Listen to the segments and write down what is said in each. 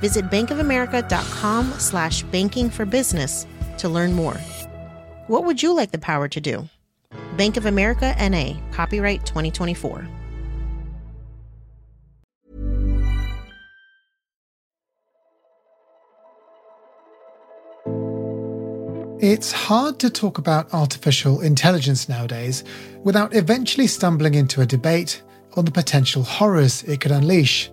Visit bankofamerica.com/bankingforbusiness to learn more. What would you like the power to do? Bank of America NA, copyright 2024. It's hard to talk about artificial intelligence nowadays without eventually stumbling into a debate on the potential horrors it could unleash.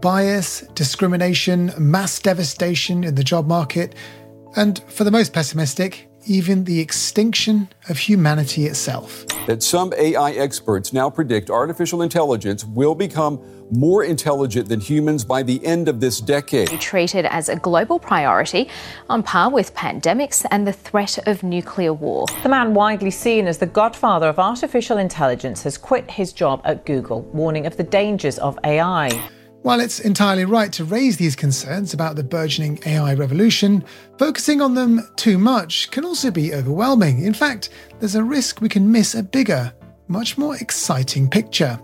Bias, discrimination, mass devastation in the job market, and for the most pessimistic, even the extinction of humanity itself. That some AI experts now predict artificial intelligence will become more intelligent than humans by the end of this decade. Treated as a global priority on par with pandemics and the threat of nuclear war. The man widely seen as the godfather of artificial intelligence has quit his job at Google, warning of the dangers of AI. While it's entirely right to raise these concerns about the burgeoning AI revolution, focusing on them too much can also be overwhelming. In fact, there's a risk we can miss a bigger, much more exciting picture.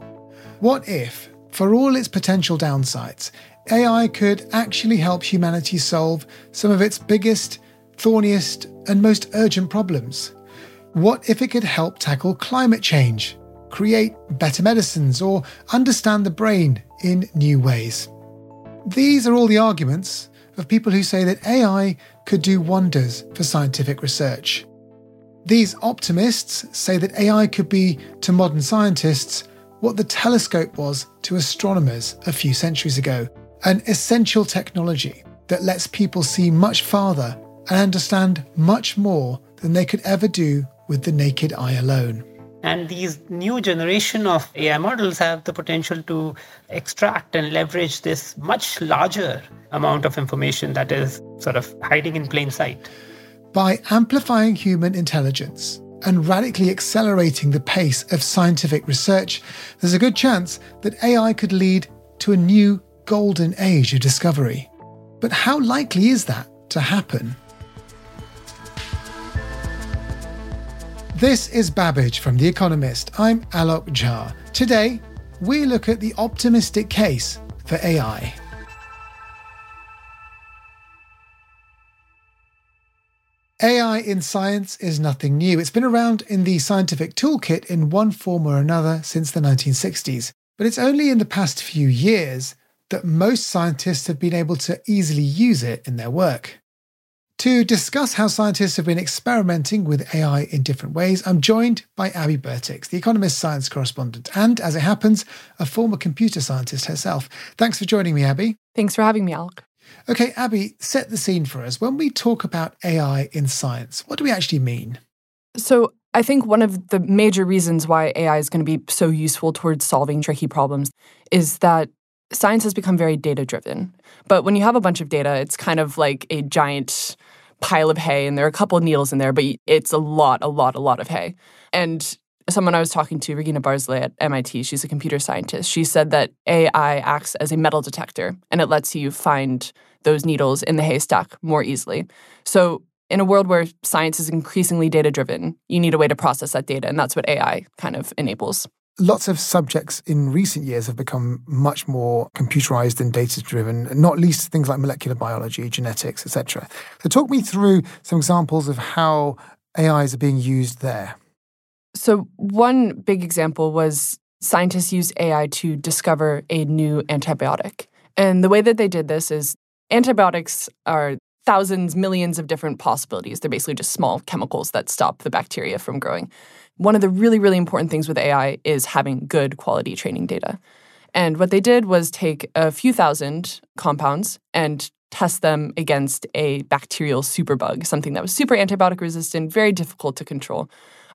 What if, for all its potential downsides, AI could actually help humanity solve some of its biggest, thorniest, and most urgent problems? What if it could help tackle climate change, create better medicines, or understand the brain in new ways? These are all the arguments of people who say that AI could do wonders for scientific research. These optimists say that AI could be, to modern scientists, what the telescope was to astronomers a few centuries ago, an essential technology that lets people see much farther and understand much more than they could ever do with the naked eye alone. And these new generation of AI models have the potential to extract and leverage this much larger amount of information that is sort of hiding in plain sight. By amplifying human intelligence and radically accelerating the pace of scientific research, there's a good chance that AI could lead to a new golden age of discovery. But how likely is that to happen? This is Babbage from The Economist. I'm Alok Jha. Today, we look at the optimistic case for AI. AI in science is nothing new. It's been around in the scientific toolkit in one form or another since the 1960s. But it's only in the past few years that most scientists have been able to easily use it in their work. To discuss how scientists have been experimenting with AI in different ways, I'm joined by Abby Bertics, The Economist science correspondent, and, as it happens, a former computer scientist herself. Thanks for joining me, Abby. Thanks for having me, Alok. OK, Abby, set the scene for us. When we talk about AI in science, what do we actually mean? So I think one of the major reasons why AI is going to be so useful towards solving tricky problems is that science has become very data-driven. But when you have a bunch of data, it's kind of like a giant pile of hay, and there are a couple of needles in there, but it's a lot of hay. And someone I was talking to, Regina Barzilay at MIT, she's a computer scientist, she said that AI acts as a metal detector, and it lets you find those needles in the haystack more easily. So in a world where science is increasingly data-driven, you need a way to process that data, and that's what AI kind of enables. Lots of subjects in recent years have become much more computerized and data-driven, not least things like molecular biology, genetics, etc. So talk me through some examples of how AIs are being used there. So one big example was scientists used AI to discover a new antibiotic. And the way that they did this is antibiotics are thousands, millions of different possibilities. They're basically just small chemicals that stop the bacteria from growing. One of the really, really important things with AI is having good quality training data. And what they did was take a few thousand compounds and test them against a bacterial superbug, something that was super antibiotic resistant, very difficult to control.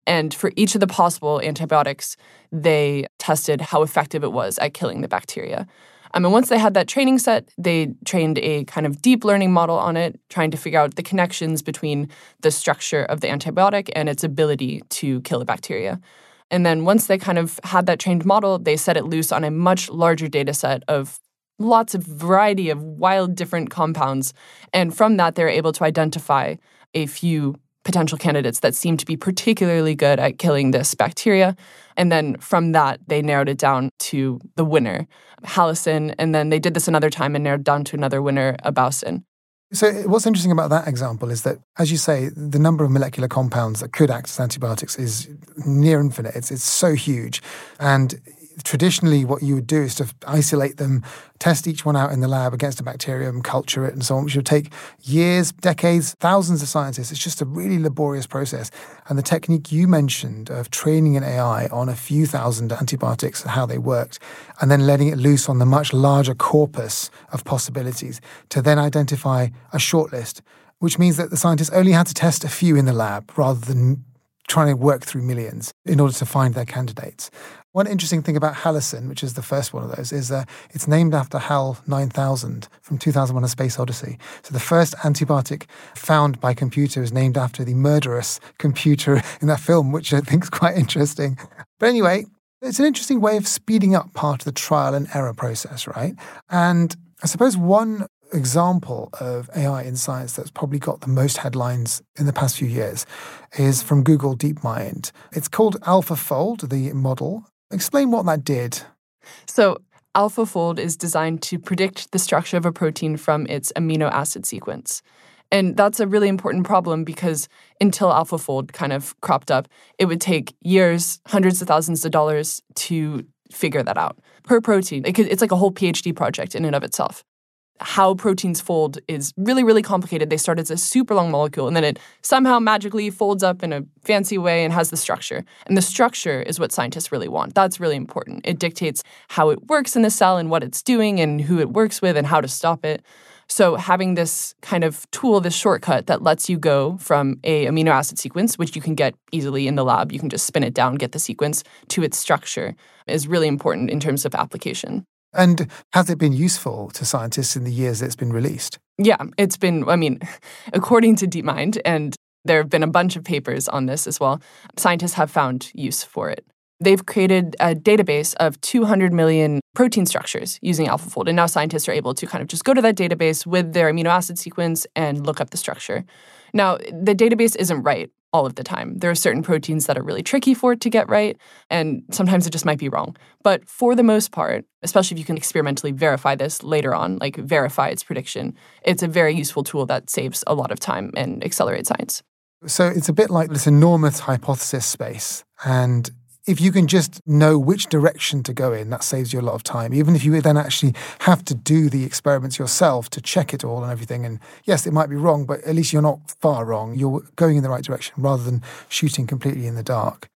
And for each of the possible antibiotics, they tested how effective it was at killing the bacteria. And once they had that training set, they trained a kind of deep learning model on it, trying to figure out the connections between the structure of the antibiotic and its ability to kill a bacteria. And then once they kind of had that trained model, they set it loose on a much larger data set of lots of variety of wild different compounds. And from that, they were able to identify a few potential candidates that seemed to be particularly good at killing this bacteria. And then from that, they narrowed it down to the winner, Halicin. And then they did this another time and narrowed down to another winner, Abaucin. So what's interesting about that example is that, as you say, the number of molecular compounds that could act as antibiotics is near infinite. It's so huge. And traditionally, what you would do is to isolate them, test each one out in the lab against a bacterium, culture it, and so on, which would take years, decades, thousands of scientists. It's just a really laborious process. And the technique you mentioned of training an AI on a few thousand antibiotics and how they worked, and then letting it loose on the much larger corpus of possibilities to then identify a shortlist, which means that the scientists only had to test a few in the lab rather than trying to work through millions in order to find their candidates. One interesting thing about Halicin, which is the first one of those, is it's named after Hal 9000 from 2001 A Space Odyssey. So the first antibiotic found by computer is named after the murderous computer in that film, which I think is quite interesting. But anyway, it's an interesting way of speeding up part of the trial and error process, right? And I suppose one example of AI in science that's probably got the most headlines in the past few years is from Google DeepMind. It's called AlphaFold, the model. Explain what that did. So AlphaFold is designed to predict the structure of a protein from its amino acid sequence. And that's a really important problem because until AlphaFold kind of cropped up, it would take years, hundreds of thousands of dollars to figure that out per protein. It's like a whole PhD project in and of itself. How proteins fold is really, really complicated. They start as a super long molecule, and then it somehow magically folds up in a fancy way and has the structure. And the structure is what scientists really want. That's really important. It dictates how it works in the cell and what it's doing and who it works with and how to stop it. So having this kind of tool, this shortcut that lets you go from a amino acid sequence, which you can get easily in the lab, you can just spin it down, get the sequence, to its structure, is really important in terms of application. And has it been useful to scientists in the years that it's been released? Yeah, it's been, according to DeepMind, and there have been a bunch of papers on this as well, scientists have found use for it. They've created a database of 200 million protein structures using AlphaFold, and now scientists are able to kind of just go to that database with their amino acid sequence and look up the structure. Now, the database isn't right all of the time. There are certain proteins that are really tricky for it to get right, and sometimes it just might be wrong. But for the most part, especially if you can experimentally verify this later on, like verify its prediction, it's a very useful tool that saves a lot of time and accelerates science. So it's a bit like this enormous hypothesis space. And if you can just know which direction to go in, that saves you a lot of time, even if you then actually have to do the experiments yourself to check it all and everything. And yes, it might be wrong, but at least you're not far wrong. You're going in the right direction rather than shooting completely in the dark.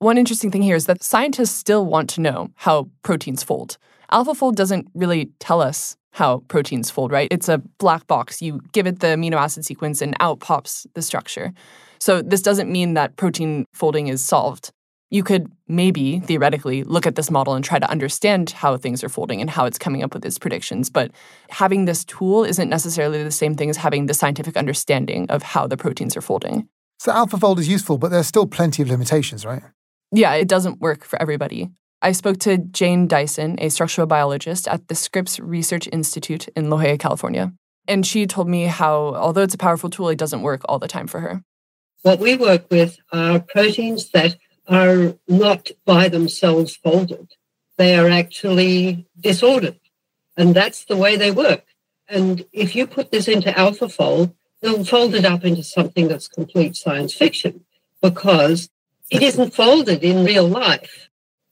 One interesting thing here is that scientists still want to know how proteins fold. AlphaFold doesn't really tell us how proteins fold, right? It's a black box. You give it the amino acid sequence and out pops the structure. So this doesn't mean that protein folding is solved. You could maybe, theoretically, look at this model and try to understand how things are folding and how it's coming up with its predictions. But having this tool isn't necessarily the same thing as having the scientific understanding of how the proteins are folding. So AlphaFold is useful, but there's still plenty of limitations, right? Yeah, it doesn't work for everybody. I spoke to Jane Dyson, a structural biologist at the Scripps Research Institute in La Jolla, California. And she told me how, although it's a powerful tool, it doesn't work all the time for her. What we work with are proteins that are not by themselves folded. They are actually disordered. And that's the way they work. And if you put this into AlphaFold, they'll fold it up into something that's complete science fiction because it isn't folded in real life.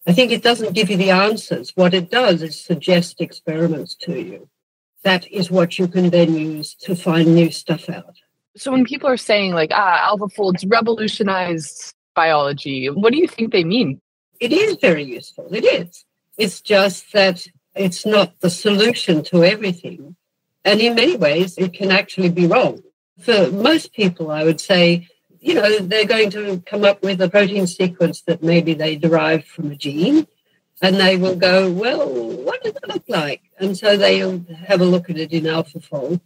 I think it doesn't give you the answers. What it does is suggest experiments to you. That is what you can then use to find new stuff out. So when people are saying AlphaFold's revolutionized biology, what do you think they mean? It is very useful. It is. It's just that it's not the solution to everything. And in many ways, it can actually be wrong. For most people, I would say, they're going to come up with a protein sequence that maybe they derive from a gene. and they will go, well, what does it look like? And so they'll have a look at it in AlphaFold,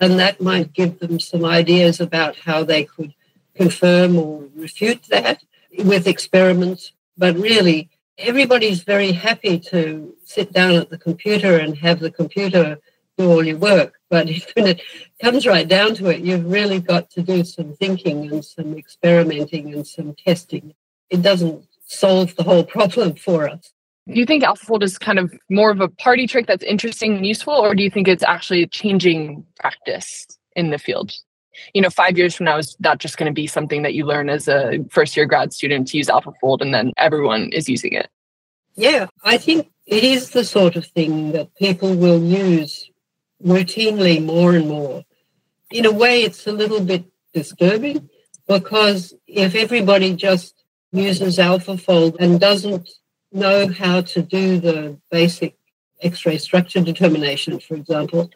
and that might give them some ideas about how they could confirm or refute that with experiments. But really, everybody's very happy to sit down at the computer and have the computer do all your work. But when it comes right down to it, you've really got to do some thinking and some experimenting and some testing. It doesn't solve the whole problem for us. Do you think AlphaFold is kind of more of a party trick that's interesting and useful, or do you think it's actually changing practice in the field? You know, 5 years from now, is that just going to be something that you learn as a first-year grad student to use AlphaFold and then everyone is using it? Yeah, I think it is the sort of thing that people will use routinely more and more. In a way, it's a little bit disturbing, because if everybody just uses AlphaFold and doesn't know how to do the basic X-ray structure determination, for example,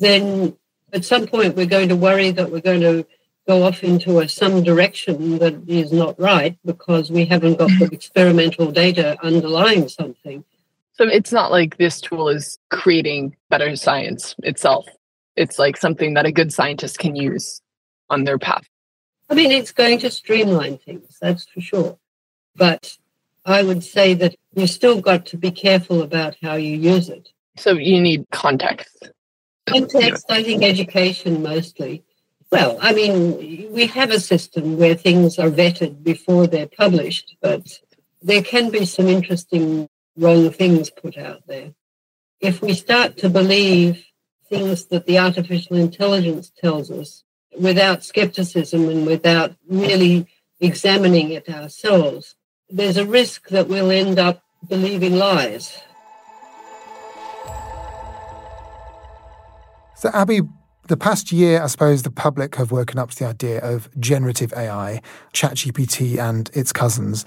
then at some point we're going to worry that we're going to go off into some direction that is not right because we haven't got the experimental data underlying something. So it's not like this tool is creating better science itself. It's like something that a good scientist can use on their path. I mean, it's going to streamline things, that's for sure. But I would say that you've still got to be careful about how you use it. So you need context. Context, I think education mostly. Well, I mean, we have a system where things are vetted before they're published, but there can be some interesting wrong things put out there. If we start to believe things that the artificial intelligence tells us without skepticism and without really examining it ourselves, there's a risk that we'll end up believing lies. So, Abby, the past year, I suppose the public have woken up to the idea of generative AI, ChatGPT and its cousins.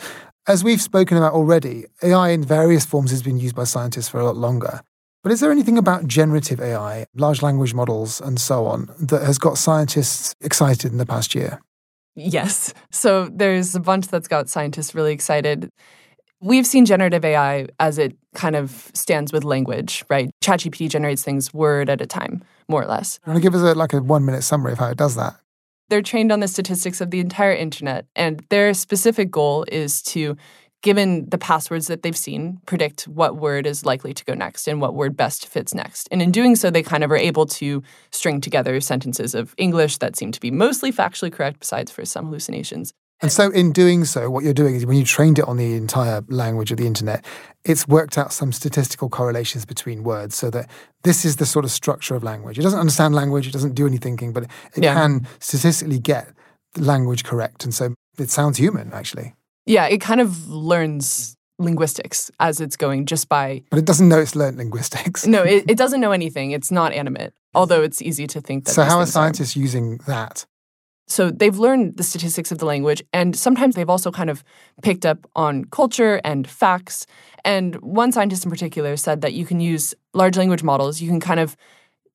As we've spoken about already, AI in various forms has been used by scientists for a lot longer. But is there anything about generative AI, large language models and so on, that has got scientists excited in the past year? Yes. So there's a bunch that's got scientists really excited. We've seen generative AI as it kind of stands with language, right? ChatGPT generates things word at a time, more or less. I'm going to give us a 1-minute summary of how it does that. They're trained on the statistics of the entire internet, and their specific goal is to, given the passwords that they've seen, predict what word is likely to go next and what word best fits next. And in doing so, they kind of are able to string together sentences of English that seem to be mostly factually correct, besides for some hallucinations. And so in doing so, what you're doing is when you trained it on the entire language of the internet, it's worked out some statistical correlations between words so that this is the sort of structure of language. It doesn't understand language, it doesn't do any thinking, but it can statistically get the language correct. And so it sounds human, actually. Yeah, it kind of learns linguistics as it's going just by... But it doesn't know it's learned linguistics. No, it doesn't know anything. It's not animate, although it's easy to think that... So how are scientists using that? So they've learned the statistics of the language, and sometimes they've also kind of picked up on culture and facts. And one scientist in particular said that you can use large language models. You can kind of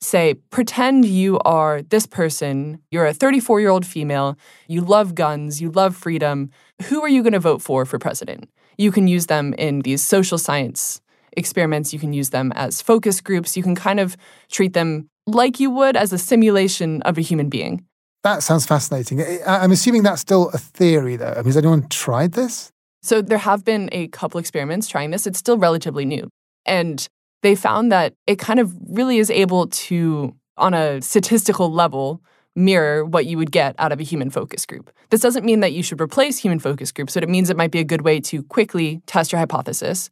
say, pretend you are this person, you're a 34-year-old female, you love guns, you love freedom. Who are you going to vote for president? You can use them in these social science experiments. You can use them as focus groups. You can kind of treat them like you would as a simulation of a human being. That sounds fascinating. I'm assuming that's still a theory, though. I mean, has anyone tried this? So there have been a couple experiments trying this. It's still relatively new. And they found that it kind of really is able to, on a statistical level, mirror what you would get out of a human focus group. This doesn't mean that you should replace human focus groups, but it means it might be a good way to quickly test your hypothesis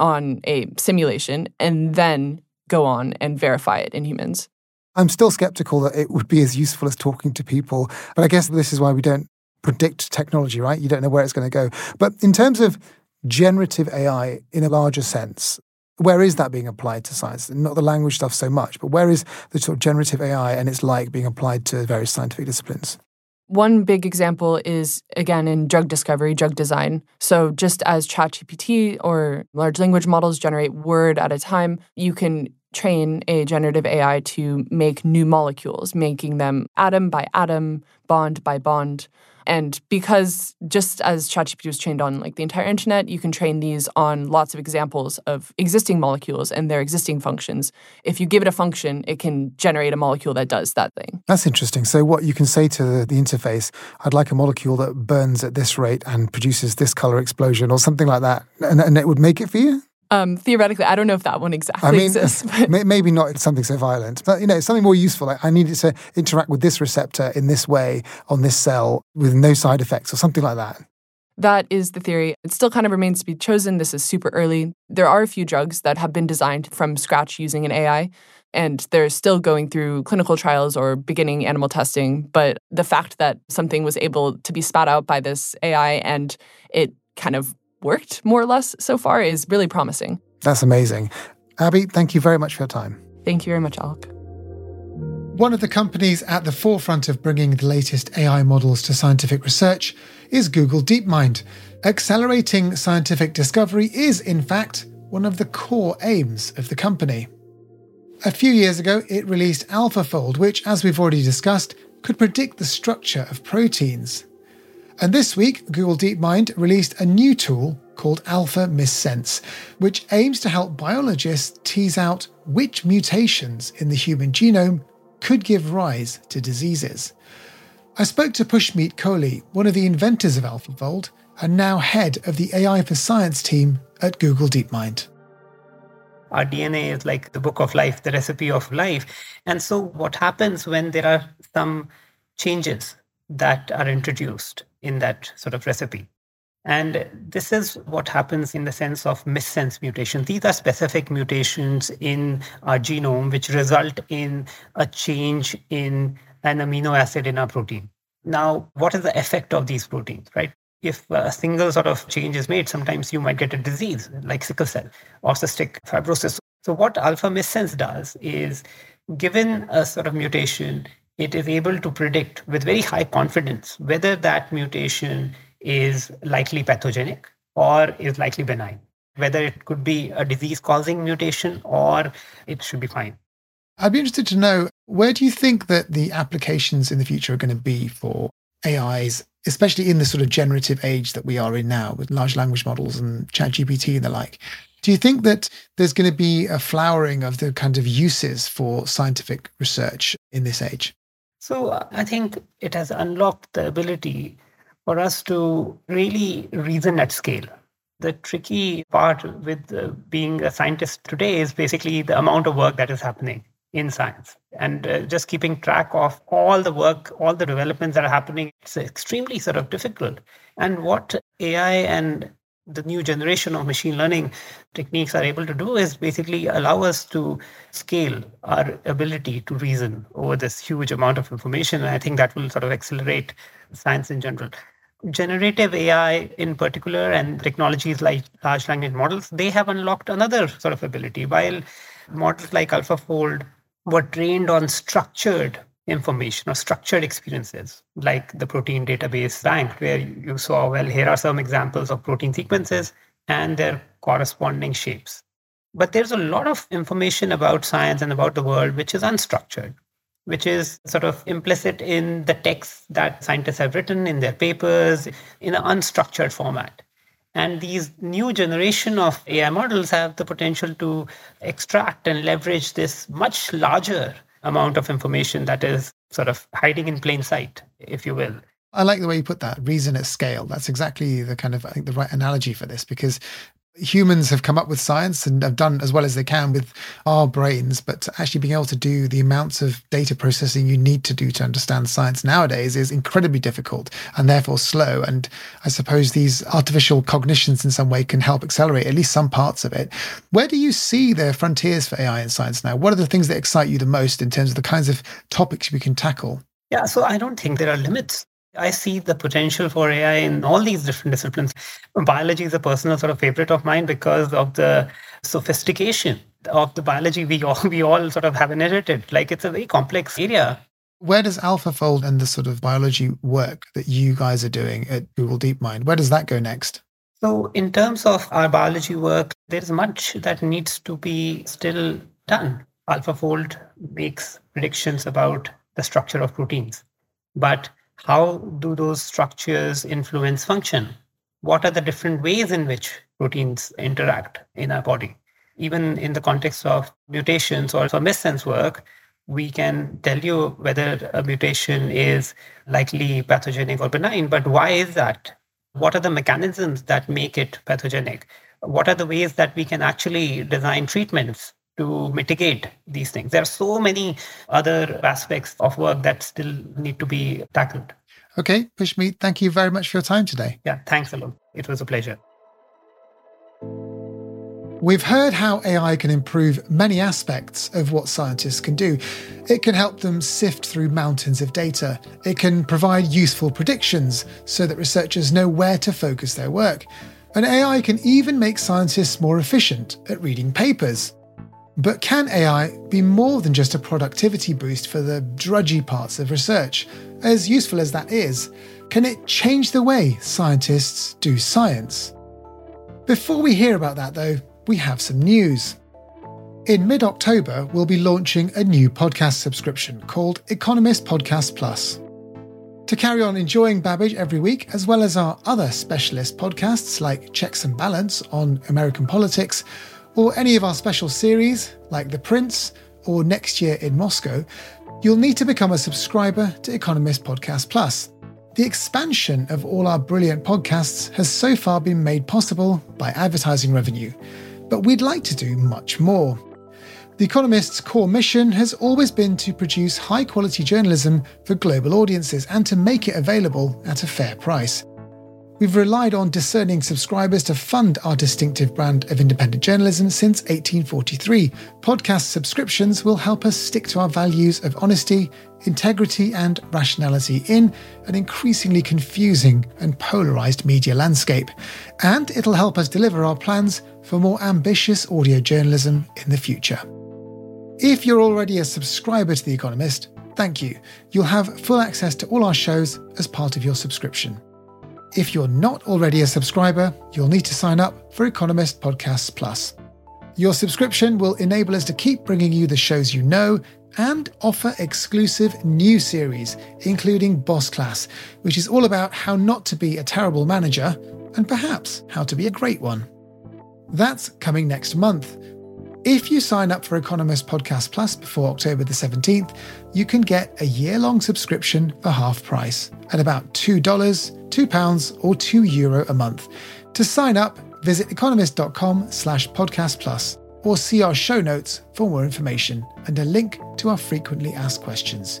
on a simulation and then go on and verify it in humans. I'm still skeptical that it would be as useful as talking to people, but I guess this is why we don't predict technology, right? You don't know where it's going to go. But in terms of generative AI in a larger sense, where is that being applied to science? Not the language stuff so much, but where is the sort of generative AI and its like being applied to various scientific disciplines? One big example is, again, in drug discovery, drug design. So just as ChatGPT or large language models generate word at a time, you can train a generative AI to make new molecules, making them atom by atom, bond by bond. And because just as ChatGPT was trained on the entire internet, you can train these on lots of examples of existing molecules and their existing functions. If you give it a function, it can generate a molecule that does that thing. That's interesting. So what you can say to the interface, I'd like a molecule that burns at this rate and produces this color explosion or something like that, and it would make it for you? Theoretically, I don't know if that one exactly exists. But maybe not something so violent, but something more useful. Like I need it to interact with this receptor in this way on this cell with no side effects or something like that. That is the theory. It still kind of remains to be chosen. This is super early. There are a few drugs that have been designed from scratch using an AI, and they're still going through clinical trials or beginning animal testing. But the fact that something was able to be spat out by this AI and it kind of worked more or less so far is really promising. That's amazing. Abby, thank you very much for your time. Thank you very much, Alok. One of the companies at the forefront of bringing the latest AI models to scientific research is Google DeepMind. Accelerating scientific discovery is, in fact, one of the core aims of the company. A few years ago, it released AlphaFold, which, as we've already discussed, could predict the structure of proteins. And this week, Google DeepMind released a new tool called AlphaMissense, which aims to help biologists tease out which mutations in the human genome could give rise to diseases. I spoke to Pushmeet Kohli, one of the inventors of AlphaFold, and now head of the AI for Science team at Google DeepMind. Our DNA is like the book of life, the recipe of life. And so what happens when there are some changes that are introduced in that sort of recipe? And this is what happens in the sense of missense mutations. These are specific mutations in our genome which result in a change in an amino acid in our protein. Now, what is the effect of these proteins, right? If a single sort of change is made, sometimes you might get a disease like sickle cell or cystic fibrosis. So what AlphaMissense does is, given a sort of mutation, it is able to predict with very high confidence whether that mutation is likely pathogenic or is likely benign, whether it could be a disease-causing mutation or it should be fine. I'd be interested to know, where do you think that the applications in the future are going to be for AIs, especially in the sort of generative age that we are in now with large language models and ChatGPT and the like? Do you think that there's going to be a flowering of the kind of uses for scientific research in this age? So I think it has unlocked the ability for us to really reason at scale. The tricky part with being a scientist today is basically the amount of work that is happening in science. And just keeping track of all the work, all the developments that are happening, it's extremely sort of difficult. And what AI and the new generation of machine learning techniques are able to do is basically allow us to scale our ability to reason over this huge amount of information. And I think that will sort of accelerate science in general. Generative AI in particular and technologies like large language models, they have unlocked another sort of ability. While models like AlphaFold were trained on structured information or structured experiences, like the protein database bank, where you saw, well, here are some examples of protein sequences and their corresponding shapes. But there's a lot of information about science and about the world which is unstructured, which is sort of implicit in the texts that scientists have written, in their papers, in an unstructured format. And these new generation of AI models have the potential to extract and leverage this much larger amount of information that is sort of hiding in plain sight, if you will. I like the way you put that, reason at scale. That's exactly the kind of, I think, the right analogy for this, because humans have come up with science and have done as well as they can with our brains, but actually being able to do the amounts of data processing you need to do to understand science nowadays is incredibly difficult and therefore slow. And I suppose these artificial cognitions in some way can help accelerate at least some parts of it. Where do you see the frontiers for AI in science now? What are the things that excite you the most in terms of the kinds of topics we can tackle? Yeah, so I don't think there are limits. I see the potential for AI in all these different disciplines. Biology is a personal sort of favorite of mine because of the sophistication of the biology we all sort of have inherited. Like, it's a very complex area. Where does AlphaFold and the sort of biology work that you guys are doing at Google DeepMind, where does that go next? So in terms of our biology work, there's much that needs to be still done. AlphaFold makes predictions about the structure of proteins. But how do those structures influence function? What are the different ways in which proteins interact in our body? Even in the context of mutations or AlphaMissense work, we can tell you whether a mutation is likely pathogenic or benign, but why is that? What are the mechanisms that make it pathogenic? What are the ways that we can actually design treatments to mitigate these things? There are so many other aspects of work that still need to be tackled. Okay, Pushmeet, thank you very much for your time today. Yeah, thanks, Alok. It was a pleasure. We've heard how AI can improve many aspects of what scientists can do. It can help them sift through mountains of data. It can provide useful predictions so that researchers know where to focus their work. And AI can even make scientists more efficient at reading papers. But can AI be more than just a productivity boost for the drudgy parts of research? As useful as that is, can it change the way scientists do science? Before we hear about that, though, we have some news. In mid-October, we'll be launching a new podcast subscription called Economist Podcast Plus. To carry on enjoying Babbage every week, as well as our other specialist podcasts like Checks and Balance on American politics, or any of our special series like The Prince or Next Year in Moscow, you'll need to become a subscriber to Economist Podcast Plus. The expansion of all our brilliant podcasts has so far been made possible by advertising revenue, but we'd like to do much more. The Economist's core mission has always been to produce high-quality journalism for global audiences and to make it available at a fair price. We've relied on discerning subscribers to fund our distinctive brand of independent journalism since 1843. Podcast subscriptions will help us stick to our values of honesty, integrity, and rationality in an increasingly confusing and polarised media landscape. And it'll help us deliver our plans for more ambitious audio journalism in the future. If you're already a subscriber to The Economist, thank you. You'll have full access to all our shows as part of your subscription. If you're not already a subscriber, you'll need to sign up for Economist Podcasts Plus. Your subscription will enable us to keep bringing you the shows you know and offer exclusive new series, including Boss Class, which is all about how not to be a terrible manager and perhaps how to be a great one. That's coming next month. If you sign up for Economist Podcast Plus before October the 17th, you can get a year-long subscription for half price at about $2. £2 or €2 a month. To sign up, visit economist.com/podcast plus or see our show notes for more information and a link to our frequently asked questions.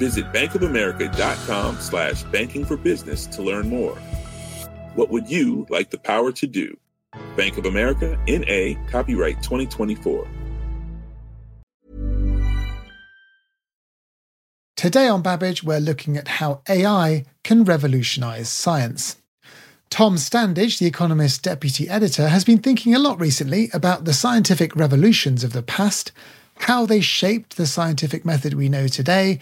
Visit bankofamerica.com/bankingforbusiness to learn more. What would you like the power to do? Bank of America, N.A., copyright 2024. Today on Babbage, we're looking at how AI can revolutionise science. Tom Standage, The Economist's deputy editor, has been thinking a lot recently about the scientific revolutions of the past, how they shaped the scientific method we know today,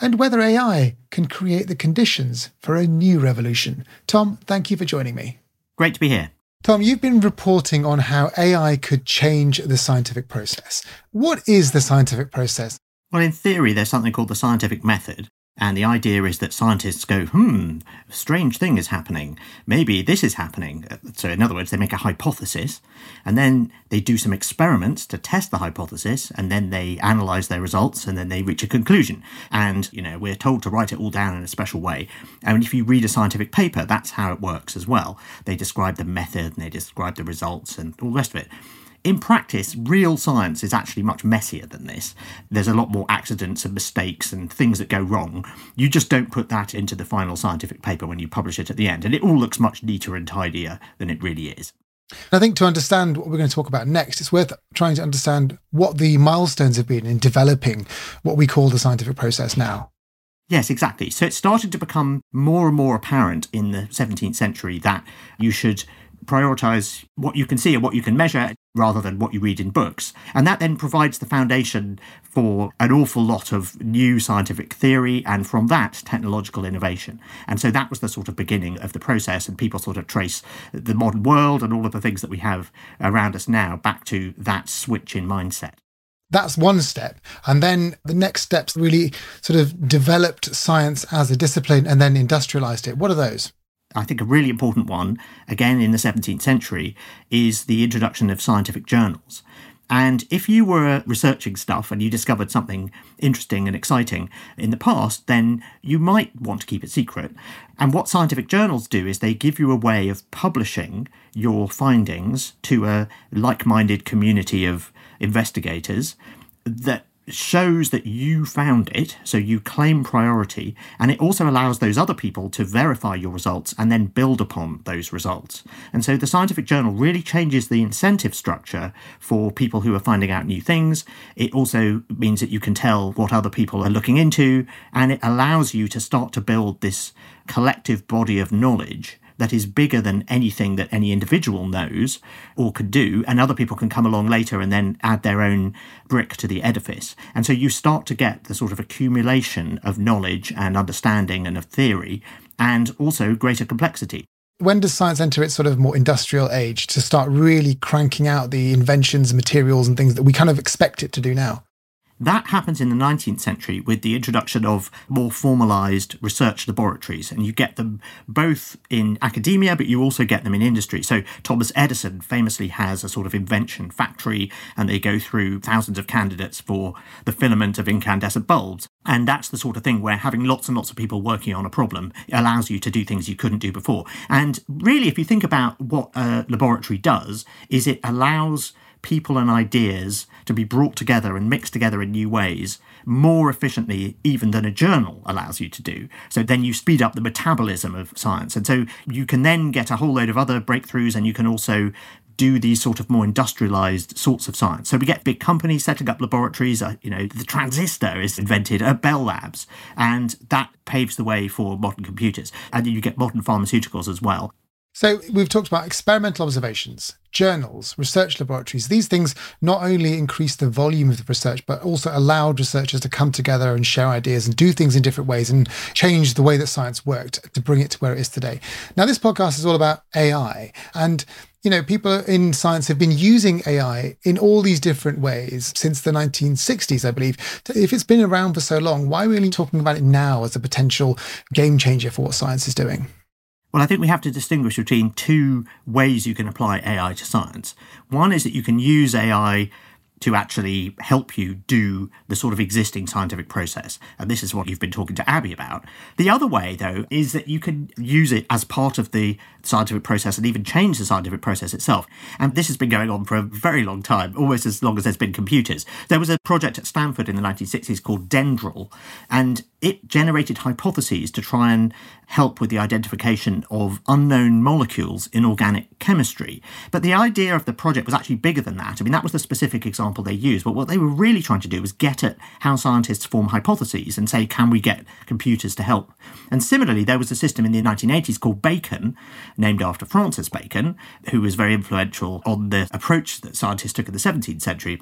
and whether AI can create the conditions for a new revolution. Tom, thank you for joining me. Great to be here. Tom, you've been reporting on how AI could change the scientific process. What is the scientific process? Well, in theory, there's something called the scientific method, and the idea is that scientists go, a strange thing is happening. Maybe this is happening. So in other words, they make a hypothesis, and then they do some experiments to test the hypothesis, and then they analyse their results, and then they reach a conclusion. And, we're told to write it all down in a special way. And if you read a scientific paper, that's how it works as well. They describe the method, and they describe the results, and all the rest of it. In practice, real science is actually much messier than this. There's a lot more accidents and mistakes and things that go wrong. You just don't put that into the final scientific paper when you publish it at the end. And it all looks much neater and tidier than it really is. I think to understand what we're going to talk about next, it's worth trying to understand what the milestones have been in developing what we call the scientific process now. Yes, exactly. So it started to become more and more apparent in the 17th century that you should prioritise what you can see and what you can measure rather than what you read in books. And that then provides the foundation for an awful lot of new scientific theory and from that, technological innovation. And so that was the sort of beginning of the process, and people sort of trace the modern world and all of the things that we have around us now back to that switch in mindset. That's one step. And then the next steps really sort of developed science as a discipline and then industrialised it. What are those? I think a really important one, again in the 17th century, is the introduction of scientific journals. And if you were researching stuff and you discovered something interesting and exciting in the past, then you might want to keep it secret. And what scientific journals do is they give you a way of publishing your findings to a like-minded community of investigators that shows that you found it, so you claim priority, and it also allows those other people to verify your results and then build upon those results. And so the scientific journal really changes the incentive structure for people who are finding out new things. It also means that you can tell what other people are looking into, and it allows you to start to build this collective body of knowledge that is bigger than anything that any individual knows or could do, and other people can come along later and then add their own brick to the edifice. And so you start to get the sort of accumulation of knowledge and understanding and of theory, and also greater complexity. When does science enter its sort of more industrial age to start really cranking out the inventions, materials and things that we kind of expect it to do now? That happens in the 19th century with the introduction of more formalised research laboratories, and you get them both in academia, but you also get them in industry. So Thomas Edison famously has a sort of invention factory, and they go through thousands of candidates for the filament of incandescent bulbs. And that's the sort of thing where having lots and lots of people working on a problem allows you to do things you couldn't do before. And really, if you think about what a laboratory does, is it allows people and ideas to be brought together and mixed together in new ways more efficiently even than a journal allows you to do. So then you speed up the metabolism of science. And so you can then get a whole load of other breakthroughs, and you can also do these sort of more industrialized sorts of science. So we get big companies setting up laboratories. The transistor is invented at Bell Labs, and that paves the way for modern computers. And you get modern pharmaceuticals as well. So we've talked about experimental observations, journals, research laboratories. These things not only increase the volume of the research, but also allowed researchers to come together and share ideas and do things in different ways and change the way that science worked to bring it to where it is today. Now, this podcast is all about AI. And, people in science have been using AI in all these different ways since the 1960s, I believe. If it's been around for so long, why are we only talking about it now as a potential game changer for what science is doing? Well, I think we have to distinguish between two ways you can apply AI to science. One is that you can use AI to actually help you do the sort of existing scientific process. And this is what you've been talking to Abby about. The other way, though, is that you can use it as part of the scientific process and even change the scientific process itself. And this has been going on for a very long time, almost as long as there's been computers. There was a project at Stanford in the 1960s called Dendral, and it generated hypotheses to try and help with the identification of unknown molecules in organic chemistry. But the idea of the project was actually bigger than that. I mean, that was the specific example they used. But what they were really trying to do was get at how scientists form hypotheses and say, can we get computers to help? And similarly, there was a system in the 1980s called Bacon, named after Francis Bacon, who was very influential on the approach that scientists took in the 17th century.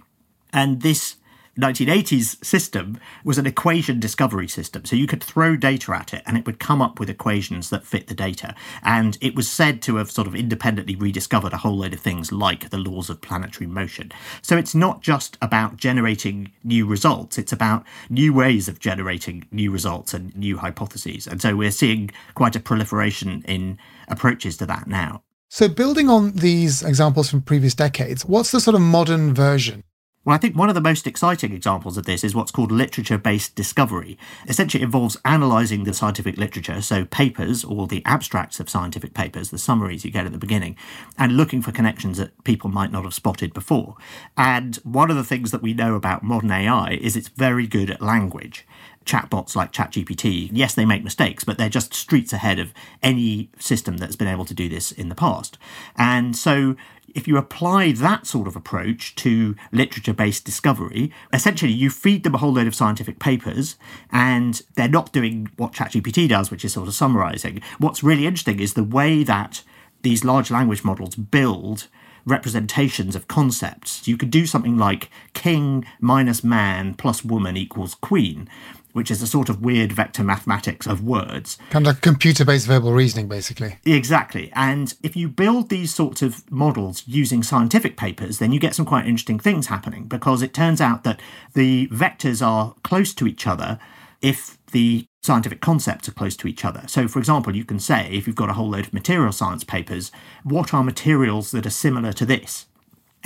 And this 1980s system was an equation discovery system. So you could throw data at it and it would come up with equations that fit the data. And it was said to have sort of independently rediscovered a whole load of things like the laws of planetary motion. So it's not just about generating new results, it's about new ways of generating new results and new hypotheses. And so we're seeing quite a proliferation in approaches to that now. So building on these examples from previous decades, what's the sort of modern version? Well, I think one of the most exciting examples of this is what's called literature-based discovery. Essentially, it involves analysing the scientific literature, so papers or the abstracts of scientific papers, the summaries you get at the beginning, and looking for connections that people might not have spotted before. And one of the things that we know about modern AI is it's very good at language. Chatbots like ChatGPT, yes, they make mistakes, but they're just streets ahead of any system that's been able to do this in the past. And so if you apply that sort of approach to literature-based discovery, essentially you feed them a whole load of scientific papers and they're not doing what ChatGPT does, which is sort of summarising. What's really interesting is the way that these large language models build representations of concepts. You could do something like king minus man plus woman equals queen, which is a sort of weird vector mathematics of words. Kind of like computer-based verbal reasoning, basically. Exactly. And if you build these sorts of models using scientific papers, then you get some quite interesting things happening, because it turns out that the vectors are close to each other if the scientific concepts are close to each other. So, for example, you can say, if you've got a whole load of material science papers, what are materials that are similar to this?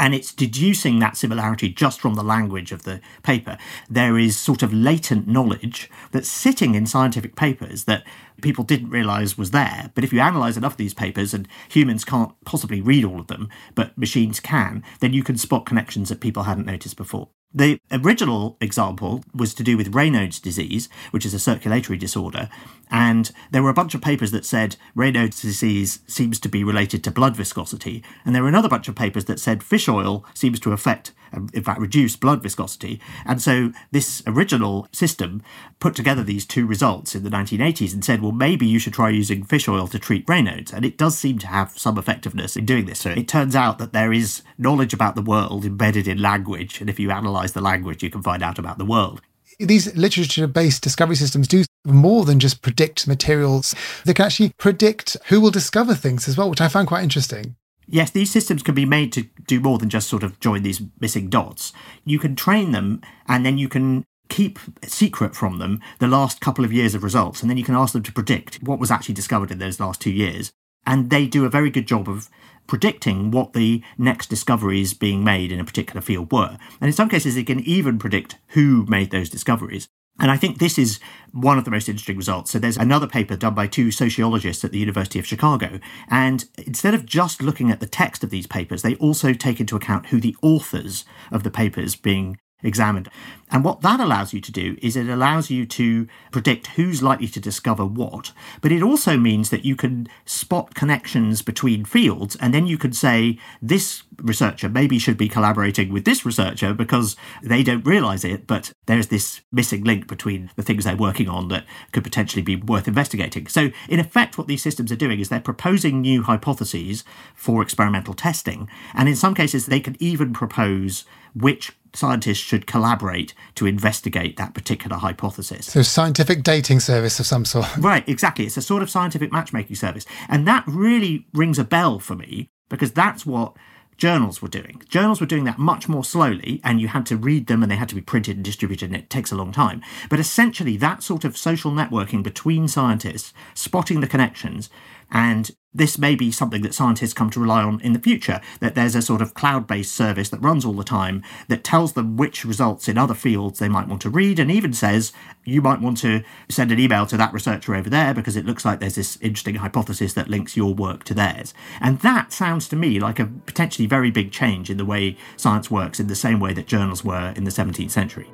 And it's deducing that similarity just from the language of the paper. There is sort of latent knowledge that's sitting in scientific papers that people didn't realise was there. But if you analyse enough of these papers, and humans can't possibly read all of them, but machines can, then you can spot connections that people hadn't noticed before. The original example was to do with Raynaud's disease, which is a circulatory disorder, and there were a bunch of papers that said Raynaud's disease seems to be related to blood viscosity, and there were another bunch of papers that said fish oil seems to affect, in fact, reduce blood viscosity. And so this original system put together these two results in the 1980s and said, well, maybe you should try using fish oil to treat Raynaud's, and it does seem to have some effectiveness in doing this. So it turns out that there is knowledge about the world embedded in language, and if you analyse the language, you can find out about the world. These literature-based discovery systems do more than just predict materials. They can actually predict who will discover things as well, which I found quite interesting. Yes, these systems can be made to do more than just sort of join these missing dots. You can train them, and then you can keep secret from them the last couple of years of results, and then you can ask them to predict what was actually discovered in those last 2 years. And they do a very good job of predicting what the next discoveries being made in a particular field were. And in some cases, it can even predict who made those discoveries. And I think this is one of the most interesting results. So there's another paper done by two sociologists at the University of Chicago. And instead of just looking at the text of these papers, they also take into account who the authors of the papers being examined. And what that allows you to do is it allows you to predict who's likely to discover what, but it also means that you can spot connections between fields, and then you can say this researcher maybe should be collaborating with this researcher because they don't realise it, but there's this missing link between the things they're working on that could potentially be worth investigating. So in effect, what these systems are doing is they're proposing new hypotheses for experimental testing, and in some cases they can even propose which scientists should collaborate to investigate that particular hypothesis. So scientific dating service of some sort. Right, exactly. It's a sort of scientific matchmaking service. And that really rings a bell for me, because that's what journals were doing. Journals were doing that much more slowly, and you had to read them and they had to be printed and distributed, and it takes a long time. But essentially, that sort of social networking between scientists, spotting the connections, and this may be something that scientists come to rely on in the future, that there's a sort of cloud-based service that runs all the time that tells them which results in other fields they might want to read, and even says, you might want to send an email to that researcher over there because it looks like there's this interesting hypothesis that links your work to theirs. And that sounds to me like a potentially very big change in the way science works, in the same way that journals were in the 17th century.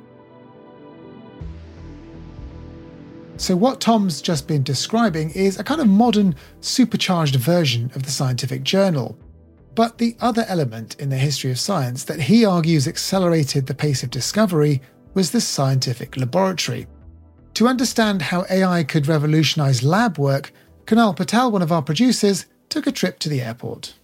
So what Tom's just been describing is a kind of modern, supercharged version of the scientific journal. But the other element in the history of science that he argues accelerated the pace of discovery was the scientific laboratory. To understand how AI could revolutionise lab work, Kunal Patel, one of our producers, took a trip to the airport.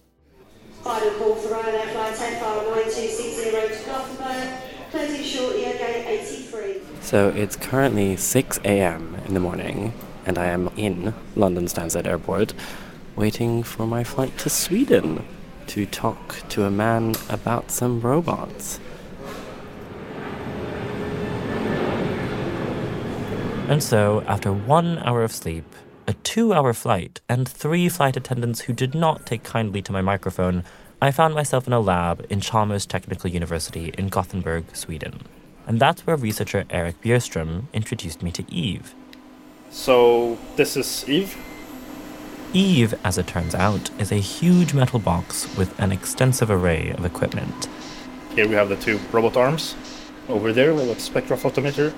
Final call for Ryanair flight CIFAR 9260 to Gothenburg, closing shortly at gate 83. So it's currently 6 a.m. in the morning, and I am in London Stansted Airport, waiting for my flight to Sweden to talk to a man about some robots. And so, after 1 hour of sleep, a 2-hour flight, and 3 flight attendants who did not take kindly to my microphone, I found myself in a lab in Chalmers Technical University in Gothenburg, Sweden. And that's where researcher Erik Bjurström introduced me to Eve. So this is Eve? Eve, as it turns out, is a huge metal box with an extensive array of equipment. Here we have the two robot arms. Over there we have a spectrophotometer.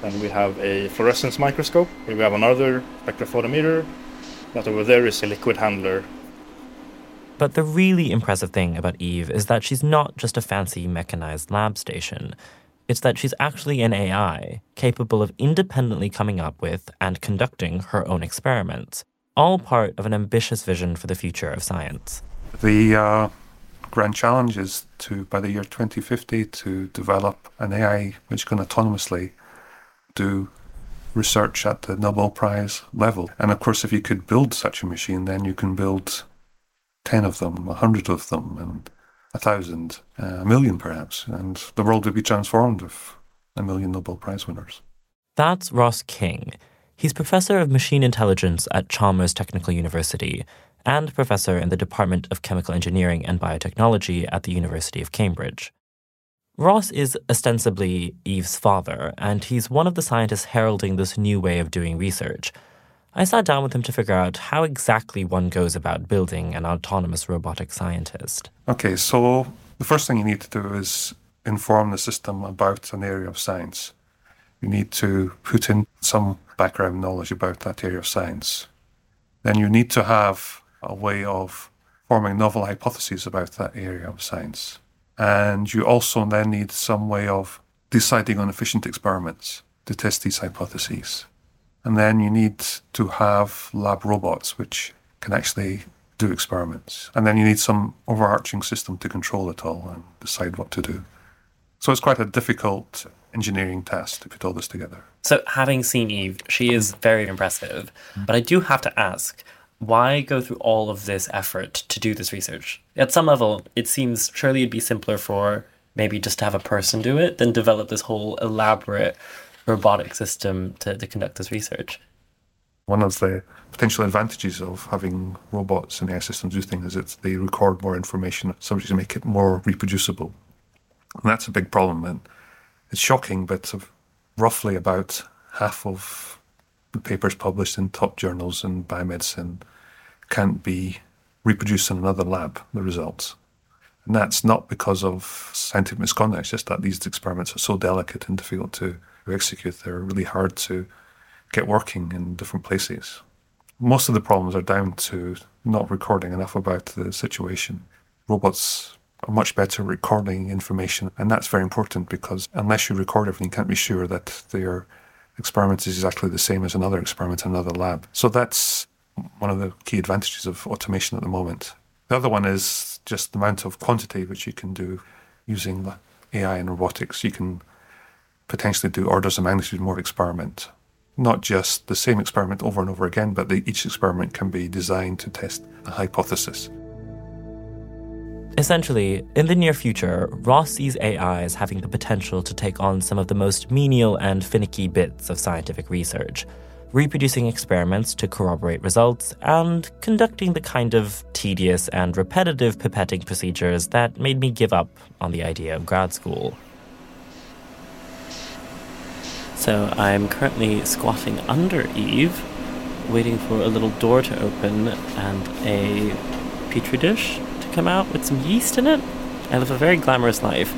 Then we have a fluorescence microscope. Here we have another spectrophotometer. That over there is a liquid handler. But the really impressive thing about Eve is that she's not just a fancy mechanized lab station. It's that she's actually an AI, capable of independently coming up with and conducting her own experiments, all part of an ambitious vision for the future of science. The grand challenge is to, by the year 2050, to develop an AI which can autonomously do research at the Nobel Prize level. And of course, if you could build such a machine, then you can build 10 of them, 100 of them, and 1,000, 1,000,000 perhaps, and the world would be transformed if 1,000,000 Nobel Prize winners. That's Ross King. He's professor of machine intelligence at Chalmers Technical University and professor in the Department of Chemical Engineering and Biotechnology at the University of Cambridge. Ross is ostensibly Eve's father, and he's one of the scientists heralding this new way of doing research. I sat down with him to figure out how exactly one goes about building an autonomous robotic scientist. Okay, so the first thing you need to do is inform the system about an area of science. You need to put in some background knowledge about that area of science. Then you need to have a way of forming novel hypotheses about that area of science. And you also then need some way of deciding on efficient experiments to test these hypotheses. And then you need to have lab robots which can actually do experiments. And then you need some overarching system to control it all and decide what to do. So it's quite a difficult engineering task to put all this together. So having seen Eve, she is very impressive. But I do have to ask, why go through all of this effort to do this research? At some level, it seems surely it'd be simpler for maybe just to have a person do it than develop this whole elaborate robotic system to conduct this research. One of the potential advantages of having robots and AI systems do things is that they record more information, somebody to make it more reproducible. And that's a big problem. And it's shocking, but roughly about half of the papers published in top journals in biomedicine can't be reproduced in another lab, the results. And that's not because of scientific misconduct, it's just that these experiments are so delicate and difficult to execute. They're really hard to get working in different places. Most of the problems are down to not recording enough about the situation. Robots are much better at recording information, and that's very important because unless you record everything, you can't be sure that their experiment is exactly the same as another experiment in another lab. So that's one of the key advantages of automation at the moment. The other one is just the amount of quantity which you can do using AI and robotics. You can potentially do orders of magnitude more experiment. Not just the same experiment over and over again, but each experiment can be designed to test a hypothesis. Essentially, in the near future, Ross sees AI as having the potential to take on some of the most menial and finicky bits of scientific research, reproducing experiments to corroborate results, and conducting the kind of tedious and repetitive pipetting procedures that made me give up on the idea of grad school. So I'm currently squatting under Eve, waiting for a little door to open and a petri dish to come out with some yeast in it. I live a very glamorous life.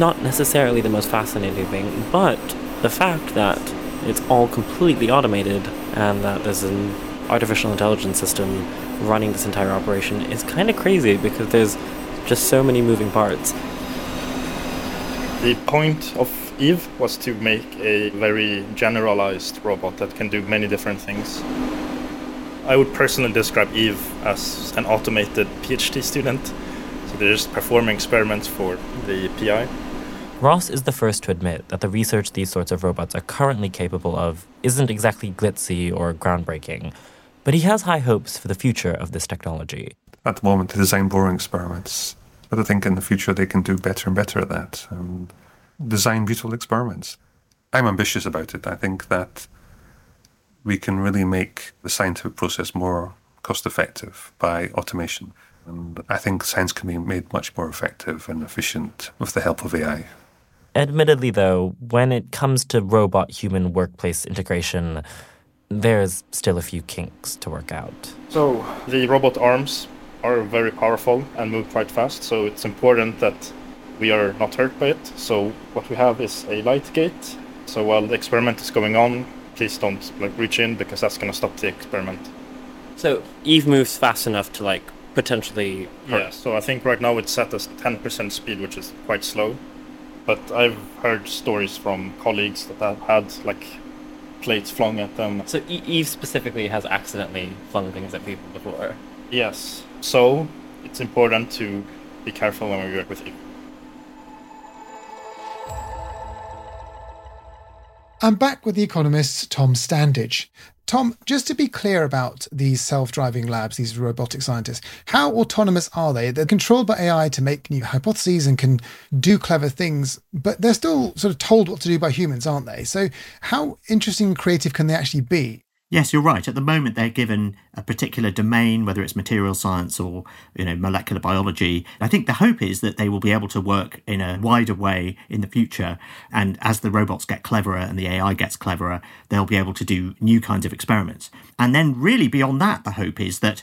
Not necessarily the most fascinating thing, but the fact that it's all completely automated and that there's an artificial intelligence system running this entire operation is kind of crazy because there's just so many moving parts. The point of Eve was to make a very generalized robot that can do many different things. I would personally describe Eve as an automated PhD student. So they're just performing experiments for the PI. Ross is the first to admit that the research these sorts of robots are currently capable of isn't exactly glitzy or groundbreaking, but he has high hopes for the future of this technology. At the moment, they design boring experiments. But I think in the future they can do better and better at that and design beautiful experiments. I'm ambitious about it. I think that we can really make the scientific process more cost-effective by automation. And I think science can be made much more effective and efficient with the help of AI. Admittedly, though, when it comes to robot-human workplace integration, there's still a few kinks to work out. So the robot arms are very powerful and move quite fast, so it's important that we are not hurt by it. So what we have is a light gate. So while the experiment is going on, please don't reach in, because that's going to stop the experiment. So Eve moves fast enough to potentially hurt. Yeah, so I think right now it's set as 10% speed, which is quite slow. But I've heard stories from colleagues that have had plates flung at them. So Eve specifically has accidentally flung things at people before? Yes. So it's important to be careful when we work with Eve. I'm back with The Economist's Tom Standage. Tom, just to be clear about these self-driving labs, these robotic scientists, how autonomous are they? They're controlled by AI to make new hypotheses and can do clever things, but they're still sort of told what to do by humans, aren't they? So how interesting and creative can they actually be? Yes, you're right. At the moment, they're given a particular domain, whether it's material science or, molecular biology. I think the hope is that they will be able to work in a wider way in the future. And as the robots get cleverer and the AI gets cleverer, they'll be able to do new kinds of experiments. And then really beyond that, the hope is that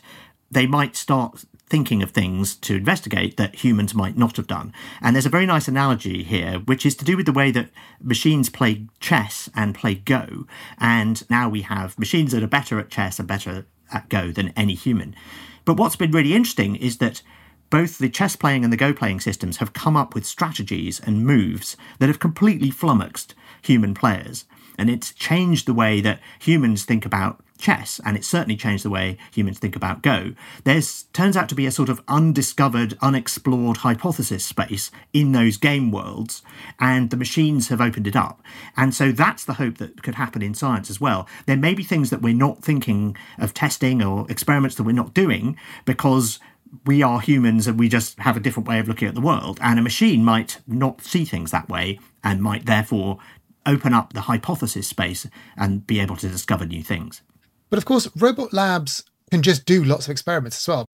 they might start thinking of things to investigate that humans might not have done. And there's a very nice analogy here, which is to do with the way that machines play chess and play Go. And now we have machines that are better at chess and better at Go than any human. But what's been really interesting is that both the chess playing and the Go playing systems have come up with strategies and moves that have completely flummoxed human players. And it's changed the way that humans think about chess, and it certainly changed the way humans think about Go. There turns out to be a sort of undiscovered, unexplored hypothesis space in those game worlds, and the machines have opened it up. And so that's the hope that could happen in science as well. There may be things that we're not thinking of testing or experiments that we're not doing because we are humans and we just have a different way of looking at the world, and a machine might not see things that way and might therefore open up the hypothesis space and be able to discover new things. But of course, robot labs can just do lots of experiments as well.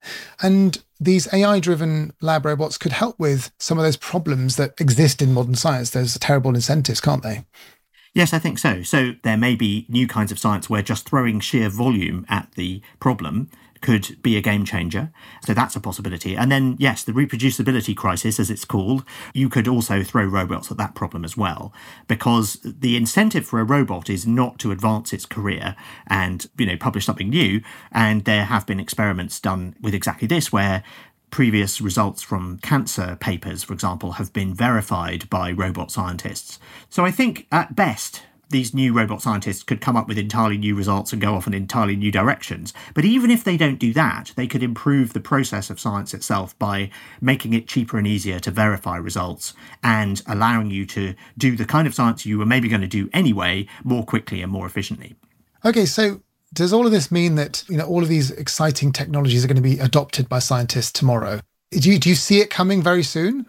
And these AI-driven lab robots could help with some of those problems that exist in modern science. Those terrible incentives, can't they? Yes, I think so. So there may be new kinds of science where just throwing sheer volume at the problem could be a game changer. So that's a possibility. And then, yes, the reproducibility crisis, as it's called, you could also throw robots at that problem as well, because the incentive for a robot is not to advance its career and, publish something new. And there have been experiments done with exactly this, where previous results from cancer papers, for example, have been verified by robot scientists. So I think at best, these new robot scientists could come up with entirely new results and go off in entirely new directions. But even if they don't do that, they could improve the process of science itself by making it cheaper and easier to verify results and allowing you to do the kind of science you were maybe going to do anyway more quickly and more efficiently. Okay, so does all of this mean that, all of these exciting technologies are going to be adopted by scientists tomorrow? Do you see it coming very soon?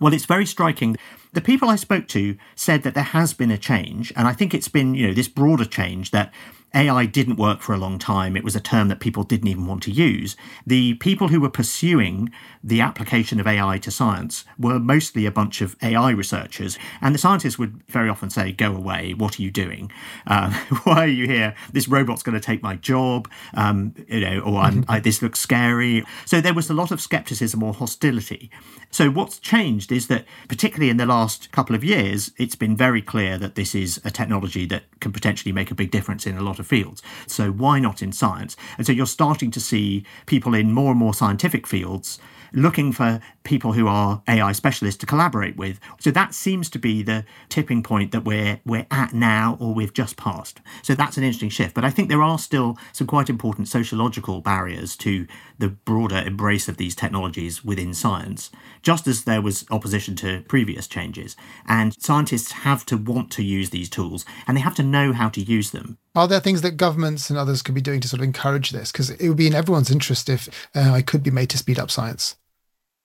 Well, it's very striking. The people I spoke to said that there has been a change, and I think it's been, this broader change that AI didn't work for a long time. It was a term that people didn't even want to use. The people who were pursuing the application of AI to science were mostly a bunch of AI researchers. And the scientists would very often say, go away, what are you doing? Why are you here? This robot's going to take my job, or this looks scary. So there was a lot of skepticism or hostility. So what's changed is that, particularly in the last couple of years, it's been very clear that this is a technology that can potentially make a big difference in a lot of fields. So why not in science? And so you're starting to see people in more and more scientific fields looking for people who are AI specialists to collaborate with. So that seems to be the tipping point that we're at now, or we've just passed. So that's an interesting shift. But I think there are still some quite important sociological barriers to the broader embrace of these technologies within science, just as there was opposition to previous changes. And scientists have to want to use these tools, and they have to know how to use them. Are there things that governments and others could be doing to sort of encourage this? Because it would be in everyone's interest if it could be made to speed up science.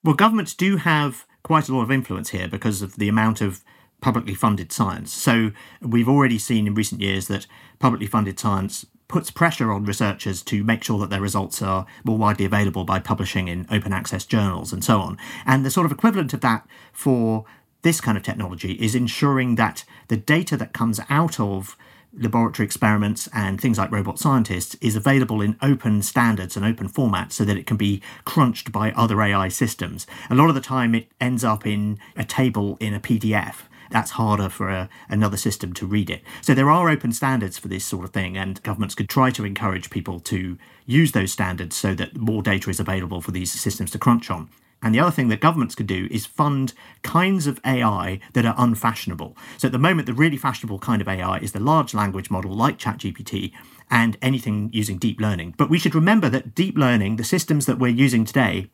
Well, governments do have quite a lot of influence here because of the amount of publicly funded science. So we've already seen in recent years that publicly funded science puts pressure on researchers to make sure that their results are more widely available by publishing in open access journals and so on. And the sort of equivalent of that for this kind of technology is ensuring that the data that comes out of laboratory experiments and things like robot scientists is available in open standards and open formats so that it can be crunched by other AI systems. A lot of the time it ends up in a table in a PDF. That's harder for another system to read it. So there are open standards for this sort of thing, and governments could try to encourage people to use those standards so that more data is available for these systems to crunch on. And the other thing that governments could do is fund kinds of AI that are unfashionable. So at the moment, the really fashionable kind of AI is the large language model like ChatGPT and anything using deep learning. But we should remember that deep learning, the systems that we're using today,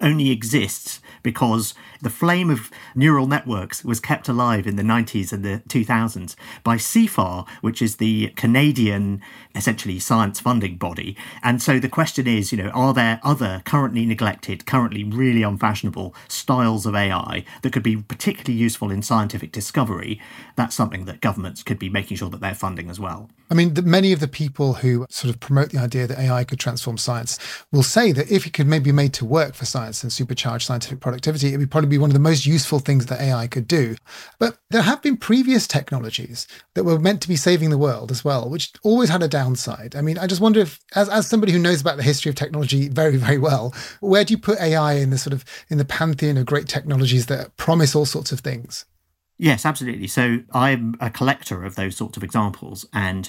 only exists because the flame of neural networks was kept alive in the 90s and the 2000s by CIFAR, which is the Canadian, essentially, science funding body. And so the question is, are there other currently neglected, currently really unfashionable styles of AI that could be particularly useful in scientific discovery? That's something that governments could be making sure that they're funding as well. I mean, many of the people who sort of promote the idea that AI could transform science will say that if it could maybe be made to work for science and supercharge scientific productivity, it would probably be one of the most useful things that AI could do. But there have been previous technologies that were meant to be saving the world as well, which always had a downside. I mean, I just wonder if, as somebody who knows about the history of technology very, very well, where do you put AI in the sort of in the pantheon of great technologies that promise all sorts of things? Yes, absolutely. So I'm a collector of those sorts of examples, and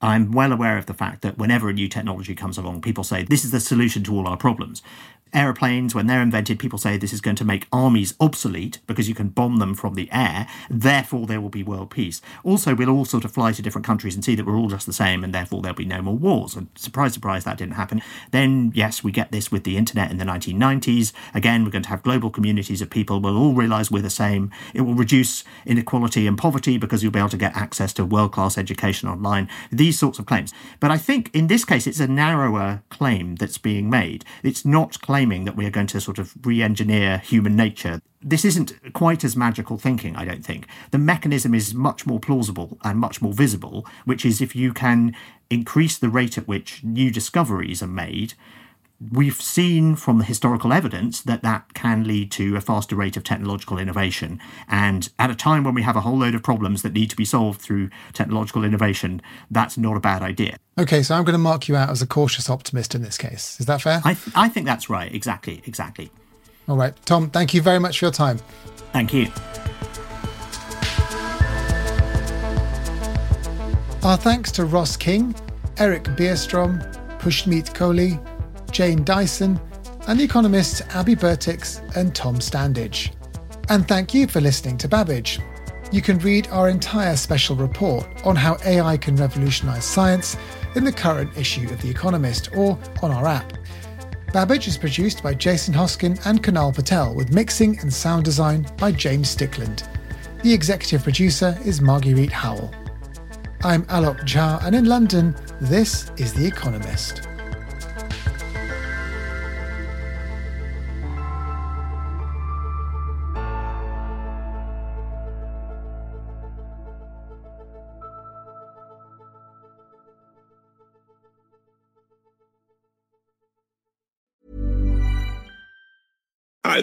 I'm well aware of the fact that whenever a new technology comes along, people say, this is the solution to all our problems. Aeroplanes, when they're invented, people say this is going to make armies obsolete because you can bomb them from the air. Therefore, there will be world peace. Also, we'll all sort of fly to different countries and see that we're all just the same, and therefore there'll be no more wars. And surprise, surprise, that didn't happen. Then, yes, we get this with the internet in the 1990s. Again, we're going to have global communities of people. We'll all realise we're the same. It will reduce inequality and poverty because you'll be able to get access to world-class education online. These sorts of claims. But I think in this case, it's a narrower claim that's being made. It's not claiming that we are going to sort of re-engineer human nature. This isn't quite as magical thinking, I don't think. The mechanism is much more plausible and much more visible, which is if you can increase the rate at which new discoveries are made. We've seen from the historical evidence that that can lead to a faster rate of technological innovation. And at a time when we have a whole load of problems that need to be solved through technological innovation, that's not a bad idea. Okay, so I'm going to mark you out as a cautious optimist in this case. Is that fair? I think that's right. Exactly. All right. Tom, thank you very much for your time. Thank you. Our thanks to Ross King, Erik Bjurström, Pushmeet Kohli, Jane Dyson, and The Economist's Abby Bertics and Tom Standage. And thank you for listening to Babbage. You can read our entire special report on how AI can revolutionise science in the current issue of The Economist or on our app. Babbage is produced by Jason Hoskin and Kunal Patel, with mixing and sound design by James Stickland. The executive producer is Marguerite Howell. I'm Alok Jha, and in London, this is The Economist. Hi,